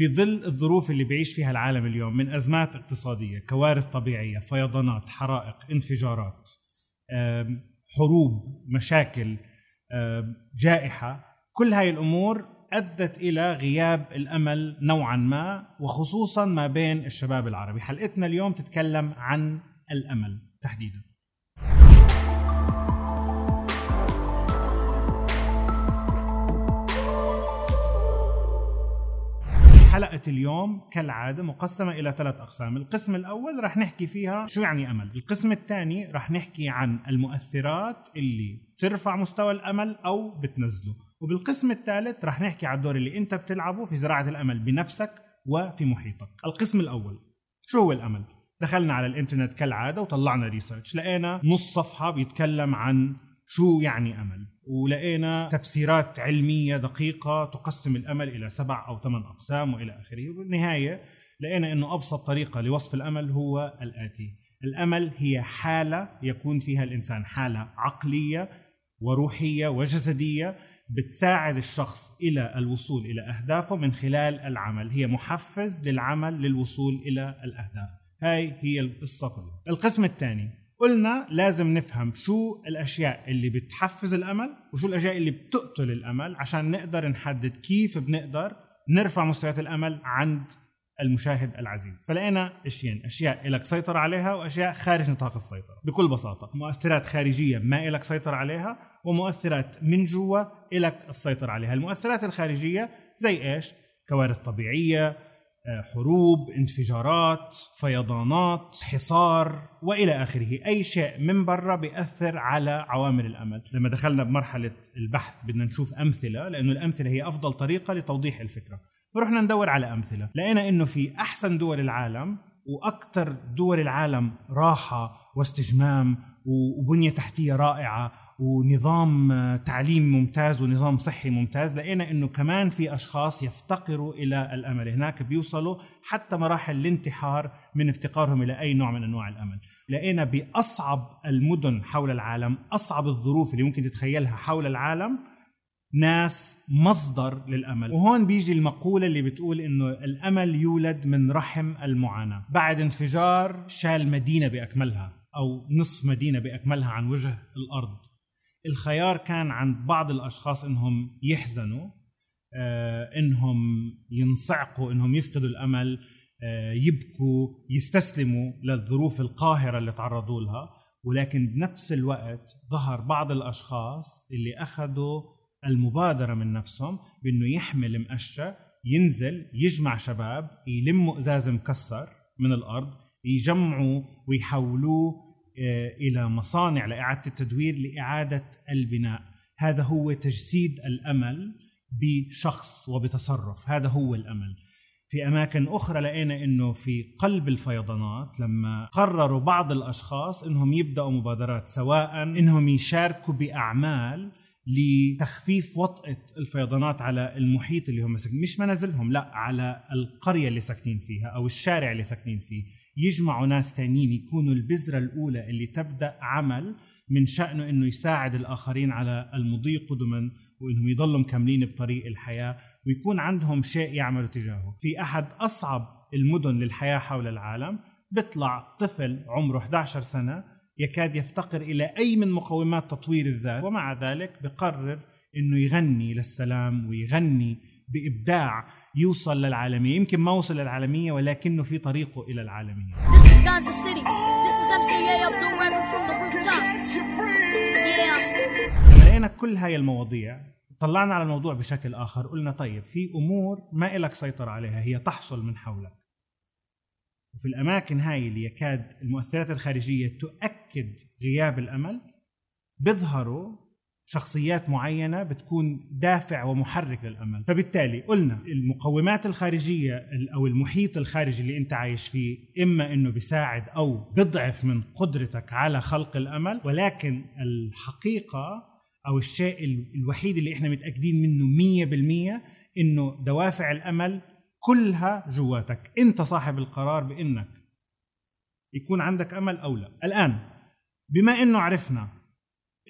في ظل الظروف اللي بيعيش فيها العالم اليوم من أزمات اقتصادية، كوارث طبيعية، فيضانات، حرائق، انفجارات، حروب، مشاكل، جائحة، كل هاي الأمور أدت إلى غياب الأمل نوعاً ما، وخصوصاً ما بين الشباب العربي. حلقتنا اليوم تتكلم عن الأمل تحديداً. حلقة اليوم كالعادة مقسمة إلى 3 أقسام. القسم الأول رح نحكي فيها شو يعني أمل، القسم الثاني رح نحكي عن المؤثرات اللي ترفع مستوى الأمل أو بتنزله، وبالقسم الثالث رح نحكي عن الدور اللي أنت بتلعبه في زراعة الأمل بنفسك وفي محيطك. القسم الأول، شو هو الأمل؟ دخلنا على الإنترنت كالعادة وطلعنا ريسيرش، لقينا نص صفحة بيتكلم عن شو يعني أمل، ولقينا تفسيرات علمية دقيقة تقسم الأمل إلى 7 أو 8 أقسام وإلى آخره. وبالنهاية لقينا أنه أبسط طريقة لوصف الأمل هو الآتي: الأمل هي حالة يكون فيها الإنسان، حالة عقلية وروحية وجسدية بتساعد الشخص إلى الوصول إلى أهدافه من خلال العمل، هي محفز للعمل للوصول إلى الأهداف. هاي هي القصة كلها. القسم الثاني، قلنا لازم نفهم شو الأشياء اللي بتحفز الأمل وشو الأشياء اللي بتقتل الأمل عشان نقدر نحدد كيف بنقدر نرفع مستويات الأمل عند المشاهد العزيز. فلقينا اشيين: أشياء إلك سيطرة عليها وأشياء خارج نطاق السيطرة. بكل بساطة، مؤثرات خارجية ما إلك سيطرة عليها، ومؤثرات من جوا إلك السيطرة عليها. المؤثرات الخارجية زي إيش؟ كوارث طبيعية، حروب، انفجارات، فيضانات، حصار وإلى آخره. أي شيء من برا بيأثر على عوامل الأمل. لما دخلنا بمرحلة البحث بدنا نشوف أمثلة، لأنه الأمثلة هي أفضل طريقة لتوضيح الفكرة، فرحنا ندور على أمثلة. لقينا أنه في أحسن دول العالم وأكثر دول العالم راحة واستجمام وبنية تحتية رائعة ونظام تعليم ممتاز ونظام صحي ممتاز، لقينا أنه كمان في أشخاص يفتقروا إلى الأمل. هناك بيوصلوا حتى مراحل الانتحار من افتقارهم إلى أي نوع من أنواع الأمل. لقينا بأصعب المدن حول العالم، أصعب الظروف اللي ممكن تتخيلها حول العالم، ناس مصدر للأمل. وهون بيجي المقولة اللي بتقول إنه الأمل يولد من رحم المعاناة. بعد انفجار شال مدينة بأكملها أو نصف مدينة بأكملها عن وجه الأرض، الخيار كان عند بعض الأشخاص إنهم يحزنوا، إنهم ينصعقوا، إنهم يفقدوا الأمل، يبكوا، يستسلموا للظروف القاهرة اللي تعرضوا لها. ولكن بنفس الوقت ظهر بعض الأشخاص اللي أخذوا المبادرة من نفسهم بأنه يحمل مقشة، ينزل يجمع شباب، يلموا إزاز مكسر من الأرض، يجمعوا ويحولوه إلى مصانع لإعادة التدوير لإعادة البناء. هذا هو تجسيد الأمل بشخص وبتصرف، هذا هو الأمل. في أماكن أخرى لقينا أنه في قلب الفيضانات لما قرروا بعض الأشخاص أنهم يبدأوا مبادرات، سواء أنهم يشاركوا بأعمال لتخفيف وطأة الفيضانات على المحيط اللي هم ساكنين، مش منازلهم، لا، على القرية اللي ساكنين فيها أو الشارع اللي ساكنين فيه، يجمعوا ناس تانيين يكونوا البذرة الأولى اللي تبدأ عمل من شأنه أنه يساعد الآخرين على المضي قدما وأنهم يضلوا مكملين بطريق الحياة ويكون عندهم شيء يعملوا تجاهه. في أحد أصعب المدن للحياة حول العالم بيطلع طفل عمره 11 سنة يكاد يفتقر إلى أي من مقومات تطوير الذات، ومع ذلك بقرر أنه يغني للسلام ويغني بإبداع، يوصل للعالمية. يمكن ما وصل للعالمية ولكنه في طريقه إلى العالمية. لما لقينا كل هاي المواضيع طلعنا على الموضوع بشكل آخر. قلنا طيب في أمور ما إلك سيطرة عليها، هي تحصل من حولك، وفي الأماكن هاي اللي يكاد المؤثرات الخارجية تؤكد غياب الأمل بيظهروا شخصيات معينة بتكون دافع ومحرك للأمل. فبالتالي قلنا المقومات الخارجية أو المحيط الخارجي اللي أنت عايش فيه إما أنه بيساعد أو بيضعف من قدرتك على خلق الأمل، ولكن الحقيقة أو الشيء الوحيد اللي إحنا متأكدين منه 100% أنه دوافع الأمل كلها جواتك، أنت صاحب القرار بأنك يكون عندك أمل أو لا. الآن بما أنه عرفنا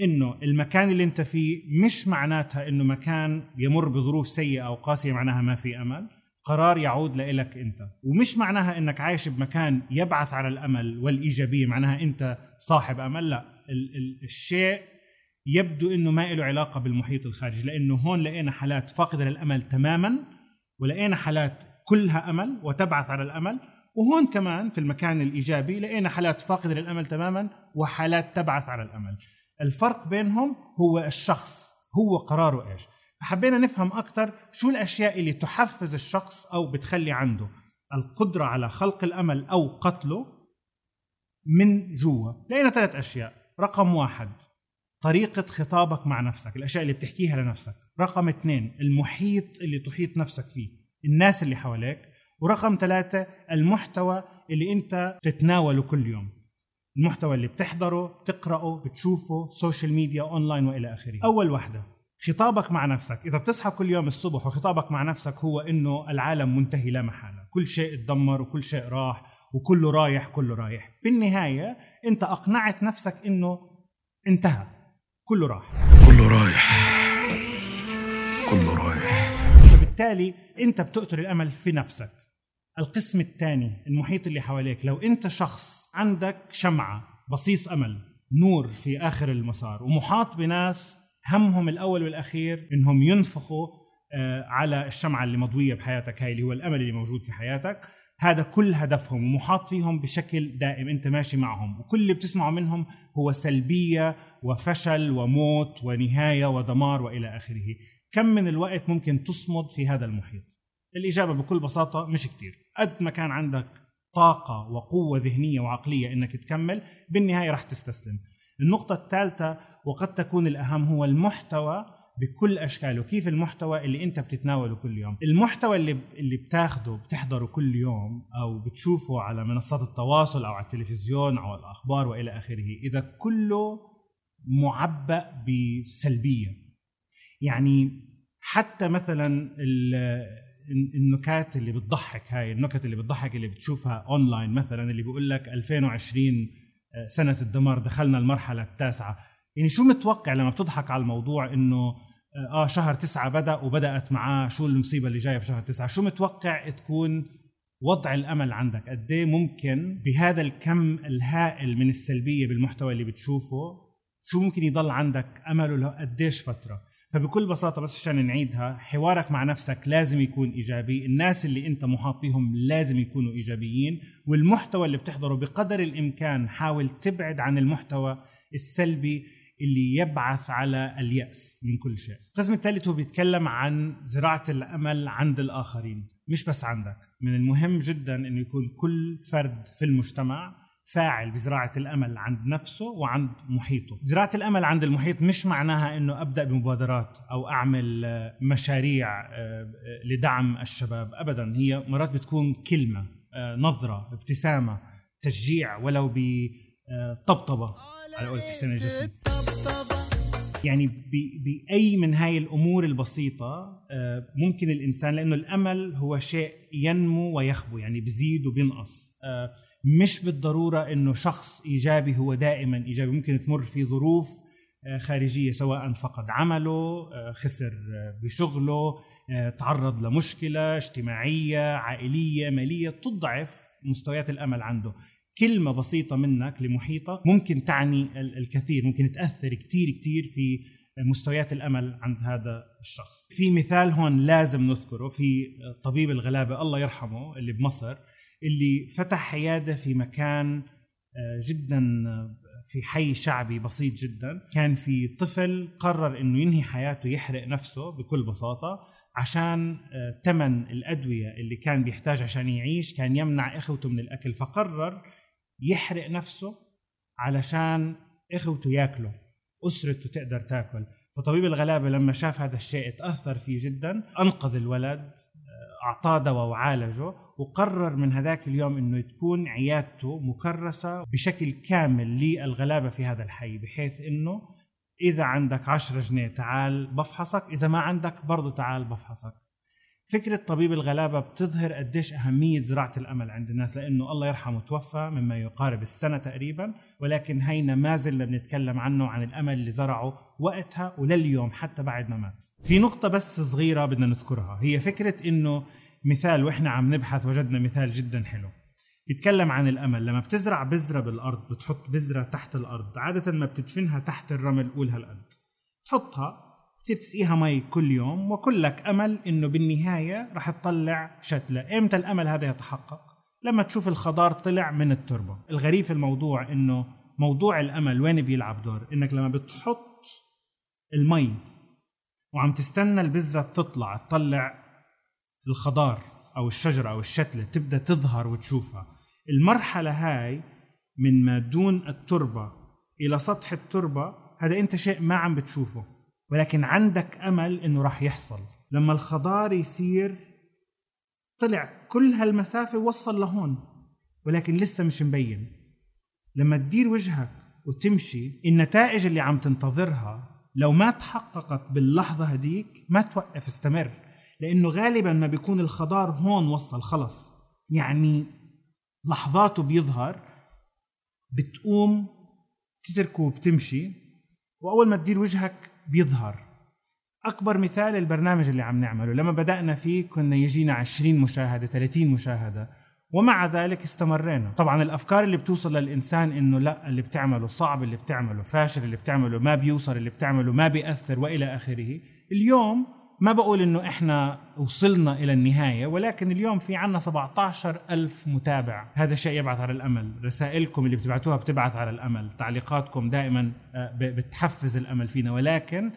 أنه المكان اللي أنت فيه مش معناتها أنه مكان يمر بظروف سيئة أو قاسية معناها ما في أمل، قرار يعود لإلك أنت، ومش معناها أنك عايش بمكان يبعث على الأمل والإيجابية معناها أنت صاحب أمل، لا، الشيء يبدو أنه ما له علاقة بالمحيط الخارجي، لأنه هون لقينا حالات فاقدة للأمل تماما، ولقينا حالات كلها أمل وتبعث على الأمل، وهون كمان في المكان الإيجابي لقينا حالات فاقدة للأمل تماما وحالات تبعث على الأمل. الفرق بينهم هو الشخص، هو قراره إيش. حبينا نفهم أكتر شو الأشياء اللي تحفز الشخص أو بتخلي عنده القدرة على خلق الأمل أو قتله من جوا. لقينا 3 أشياء. رقم 1 طريقة خطابك مع نفسك، الأشياء اللي بتحكيها لنفسك. رقم 2 المحيط اللي تحيط نفسك فيه، الناس اللي حواليك. ورقم 3 المحتوى اللي أنت تتناوله كل يوم، المحتوى اللي بتحضره، بتقرأه، بتشوفه، سوشيال ميديا، أونلاين وإلى آخره. أول واحدة خطابك مع نفسك، إذا بتصحى كل يوم الصبح وخطابك مع نفسك هو إنه العالم منتهي لا محالة، كل شيء اتدمر وكل شيء راح وكله رايح كله رايح، بالنهاية أنت أقنعت نفسك إنه انتهى، كله راح كله رايح كله رايح، فبالتالي أنت بتقتل الأمل في نفسك. القسم الثاني المحيط اللي حواليك، لو أنت شخص عندك شمعة، بصيص أمل، نور في آخر المسار، ومحاط بناس همهم الأول والأخير إنهم ينفخوا على الشمعة اللي مضوية بحياتك، هاي اللي هو الأمل اللي موجود في حياتك، هذا كل هدفهم ومحاط فيهم بشكل دائم، أنت ماشي معهم، وكل اللي بتسمعه منهم هو سلبية وفشل وموت ونهاية ودمار وإلى آخره. كم من الوقت ممكن تصمد في هذا المحيط؟ الإجابة بكل بساطة مش كتير. قد ما كان عندك طاقة وقوة ذهنية وعقلية إنك تكمل، بالنهاية رح تستسلم. النقطة الثالثة وقد تكون الأهم هو المحتوى بكل أشكاله، كيف المحتوى اللي أنت بتتناوله كل يوم، المحتوى اللي بتاخده بتحضره كل يوم أو بتشوفه على منصات التواصل أو على التلفزيون أو على الأخبار وإلى آخره، إذا كله معبأ بسلبية، يعني حتى مثلا النكات اللي بتضحك، هاي النكت اللي بتضحك اللي بتشوفها أونلاين مثلا، اللي بيقول لك 2020 سنة الدمار، دخلنا المرحلة 9، يعني شو متوقع لما بتضحك على الموضوع إنه شهر 9 بدأ وبدأت معاه شو المصيبة اللي جاية في شهر 9، شو متوقع تكون وضع الأمل عندك؟ قد إيه ممكن بهذا الكم الهائل من السلبية بالمحتوى اللي بتشوفه شو ممكن يضل عندك أمله له قديش فترة؟ فبكل بساطة بس عشان نعيدها، حوارك مع نفسك لازم يكون إيجابي، الناس اللي أنت محاط فيهم لازم يكونوا إيجابيين، والمحتوى اللي بتحضره بقدر الإمكان حاول تبعد عن المحتوى السلبي اللي يبعث على اليأس من كل شيء. القسم الثالث هو بيتكلم عن زراعة الأمل عند الآخرين، مش بس عندك، من المهم جدا أنه يكون كل فرد في المجتمع فاعل بزراعة الأمل عند نفسه وعند محيطه. زراعة الأمل عند المحيط مش معناها أنه أبدأ بمبادرات أو أعمل مشاريع لدعم الشباب أبدا، هي مرات بتكون كلمة، نظرة، ابتسامة، تشجيع، ولو بطبطبة على قولة حسين الجسمي، يعني بأي من هاي الأمور البسيطة ممكن الإنسان، لأنه الأمل هو شيء ينمو ويخبو، يعني بزيد وبينقص، مش بالضرورة أنه شخص إيجابي هو دائما إيجابي، ممكن تمر في ظروف خارجية، سواء فقد عمله، خسر بشغله، تعرض لمشكلة اجتماعية، عائلية، مالية، تضعف مستويات الأمل عنده. كلمة بسيطة منك لمحيطك ممكن تعني الكثير، ممكن تأثر كتير كتير في مستويات الأمل عند هذا الشخص. في مثال هون لازم نذكره، في طبيب الغلابة الله يرحمه اللي بمصر، اللي فتح عيادة في مكان جدا، في حي شعبي بسيط جدا، كان في طفل قرر انه ينهي حياته، يحرق نفسه بكل بساطة، عشان ثمن الأدوية اللي كان بيحتاج عشان يعيش كان يمنع إخوته من الأكل، فقرر يحرق نفسه علشان إخوته ياكله، أسرته تقدر تاكل. فطبيب الغلابة لما شاف هذا الشيء تأثر فيه جدا، أنقذ الولد، أعطاه دواء وعالجه، وقرر من هذاك اليوم أنه تكون عيادته مكرسة بشكل كامل للغلابة في هذا الحي، بحيث أنه إذا عندك 10 جنيه تعال بفحصك، إذا ما عندك برضو تعال بفحصك. فكرة طبيب الغلابة بتظهر قديش أهمية زراعة الأمل عند الناس، لأنه الله يرحمه توفى مما يقارب 1 سنة تقريبا، ولكن هينا ما زلنا بنتكلم عنه، عن الأمل اللي زرعه وقتها ولليوم حتى بعد ما مات. في نقطة بس صغيرة بدنا نذكرها، هي فكرة إنه مثال، واحنا عم نبحث وجدنا مثال جدا حلو بيتكلم عن الامل. لما بتزرع بذره بالارض، بتحط بذره تحت الارض، عاده ما بتدفنها تحت الرمل قول هالقد، تحطها بتسقيها مي كل يوم وكلك امل انه بالنهايه رح تطلع شتله. امتى الامل هذا يتحقق؟ لما تشوف الخضار طلع من التربه. الغريب في الموضوع انه موضوع الامل وين بيلعب دور، انك لما بتحط المي وعم تستنى البذره تطلع، تطلع الخضار او الشجره او الشتله، تبدا تظهر وتشوفها. المرحله هاي من ما دون التربه الى سطح التربه، هذا انت شيء ما عم بتشوفه، ولكن عندك امل انه راح يحصل. لما الخضار يصير طلع كل هالمسافه ووصل لهون ولكن لسه مش مبين، لما تدير وجهك وتمشي النتائج اللي عم تنتظرها لو ما تحققت باللحظه هديك ما توقف، استمر، لأنه غالباً ما بيكون الخضار هون وصل خلص، يعني لحظاته بيظهر، بتقوم تتركه وبتمشي، وأول ما تدير وجهك بيظهر. أكبر مثال البرنامج اللي عم نعمله، لما بدأنا فيه كنا يجينا 20 مشاهدة 30 مشاهدة، ومع ذلك استمرينا. طبعاً الأفكار اللي بتوصل للإنسان إنه لا، اللي بتعمله صعب، اللي بتعمله فاشل، اللي بتعمله ما بيوصل، اللي بتعمله ما بيأثر، وإلى آخره. اليوم ما بقول إنه إحنا وصلنا إلى النهاية، ولكن اليوم في عنا 17,000 متابع. هذا الشيء يبعث على الأمل، رسائلكم اللي بتبعتوها بتبعث على الأمل، تعليقاتكم دائما بتحفز الأمل فينا، ولكن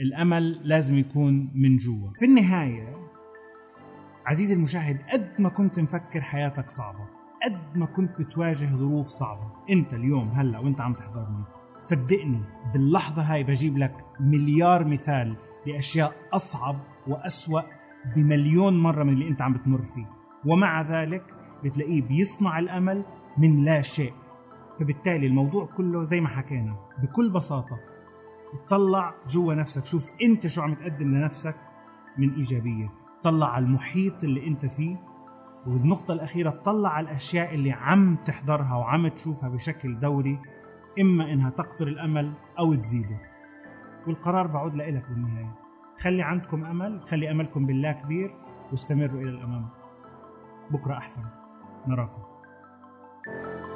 الأمل لازم يكون من جوا. في النهاية عزيزي المشاهد، قد ما كنت مفكر حياتك صعبة، قد ما كنت بتواجه ظروف صعبة، أنت اليوم هلأ وأنت عم تحضرني صدقني باللحظة هاي بجيب لك مليار مثال لأشياء أصعب وأسوأ بمليون مرة من اللي أنت عم بتمر فيه، ومع ذلك بتلاقيه بيصنع الأمل من لا شيء. فبالتالي الموضوع كله زي ما حكينا بكل بساطة، تطلع جوا نفسك، شوف أنت شو عم تقدم لنفسك من إيجابية، تطلع على المحيط اللي أنت فيه، والنقطة الأخيرة تطلع على الأشياء اللي عم تحضرها وعم تشوفها بشكل دوري، إما إنها تقطر الأمل أو تزيده، والقرار بعود لإلك بالنهاية. خلي عندكم أمل، خلي أملكم بالله كبير، واستمروا إلى الأمام. بكرة أحسن، نراكم.